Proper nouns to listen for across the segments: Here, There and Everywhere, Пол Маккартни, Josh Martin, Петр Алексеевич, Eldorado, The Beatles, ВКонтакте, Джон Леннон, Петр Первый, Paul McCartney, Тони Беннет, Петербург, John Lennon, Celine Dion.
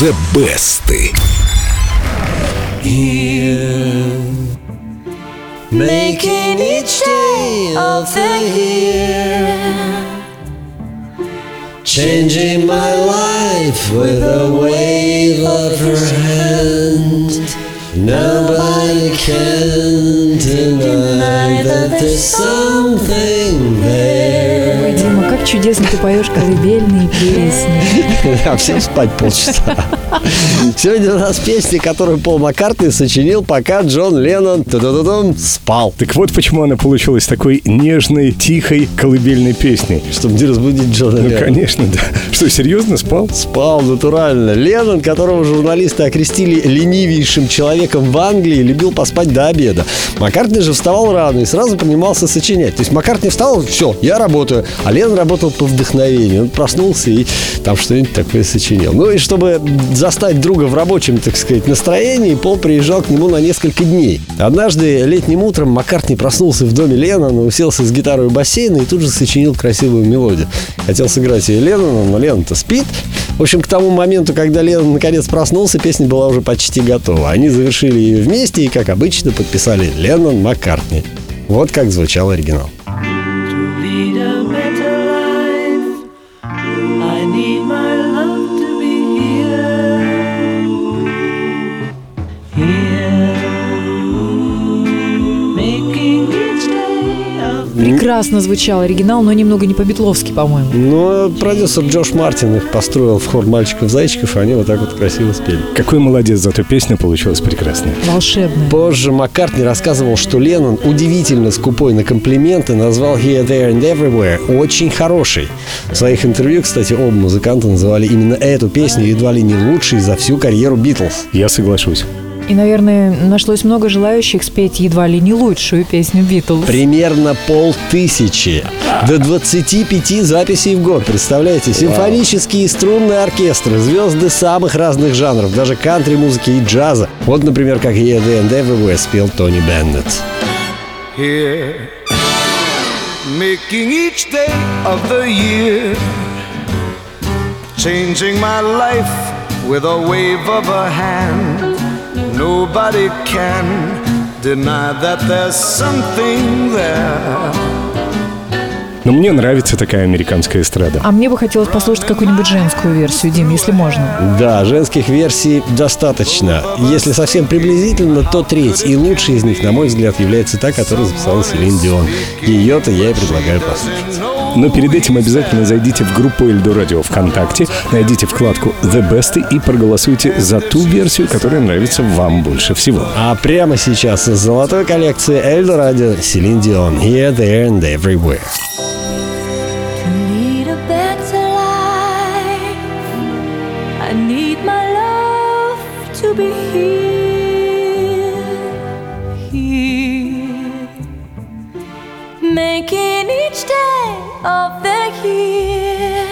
The Best. Here, making each day of the year, changing my life with a wave of her hand. Nobody can deny that there's something there. Ой, Дима, как чудесно ты поешь колыбельные песни. А всем спать полчаса. Сегодня у нас песня, которую Пол Маккартни сочинил, пока Джон Леннон спал. Так вот почему она получилась такой нежной, тихой, колыбельной песней. Чтобы не разбудить Джона Леннона. Ну, конечно, да. Что, серьезно, спал? Спал, натурально. Леннон, которого журналисты окрестили ленивейшим человеком в Англии, любил поспать до обеда. Маккартни же вставал рано и сразу принимался сочинять. То есть Маккартни встал, все, я работаю. А Леннон работал по вдохновению. Он проснулся и там что-нибудь такое сочинил. Ну и чтобы застать друга в рабочем, так сказать, настроении, Пол приезжал к нему на несколько дней. Однажды летним утром Маккартни проснулся в доме Леннона, уселся с гитарой у бассейна и тут же сочинил красивую мелодию. Хотел сыграть ее Леннону, но Леннон-то спит. В общем, к тому моменту, когда Леннон наконец проснулся, песня была уже почти готова. Они завершили ее вместе и, как обычно, подписали Леннон Маккартни. Вот как звучал оригинал. Прекрасно звучал оригинал, но немного не по-битловски, по-моему. Ну, продюсер Джош Мартин их построил в хор мальчиков-зайчиков, и они вот так вот красиво спели. Какой молодец, зато песня получилась прекрасная. Волшебная. Позже Маккартни рассказывал, что Леннон, удивительно скупой на комплименты, назвал Here, There and Everywhere очень хорошей. В своих интервью, кстати, оба музыканта называли именно эту песню едва ли не лучшей за всю карьеру Beatles. Я соглашусь. И, наверное, нашлось много желающих спеть едва ли не лучшую песню «Битлз». Примерно 5000. До 25 записей в год, представляете? Симфонические и струнные оркестры, звезды самых разных жанров, даже кантри-музыки и джаза. Вот, например, как «Here, There and Everywhere» спел Тони Беннет. Here, making each day of the year, changing my life with a wave of a hand. Nobody can deny that there's something there. Но мне нравится такая американская эстрада. А мне бы хотелось послушать какую-нибудь женскую версию, Дим, если можно. Да, женских версий достаточно. Если совсем приблизительно, то треть. И лучшей из них, на мой взгляд, является та, которую записала Селин Дион. Ее-то я и предлагаю послушать. Но перед этим обязательно зайдите в группу Эльдорадио ВКонтакте, найдите вкладку The Best и проголосуйте за ту версию, которая нравится вам больше всего. А прямо сейчас из золотой коллекции Эльдорадио Селин Дион. Here, There and Everywhere. Making each day of the year,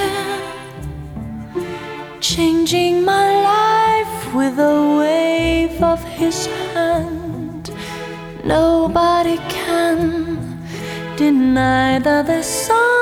changing my life with a wave of his hand. Nobody can deny that there's some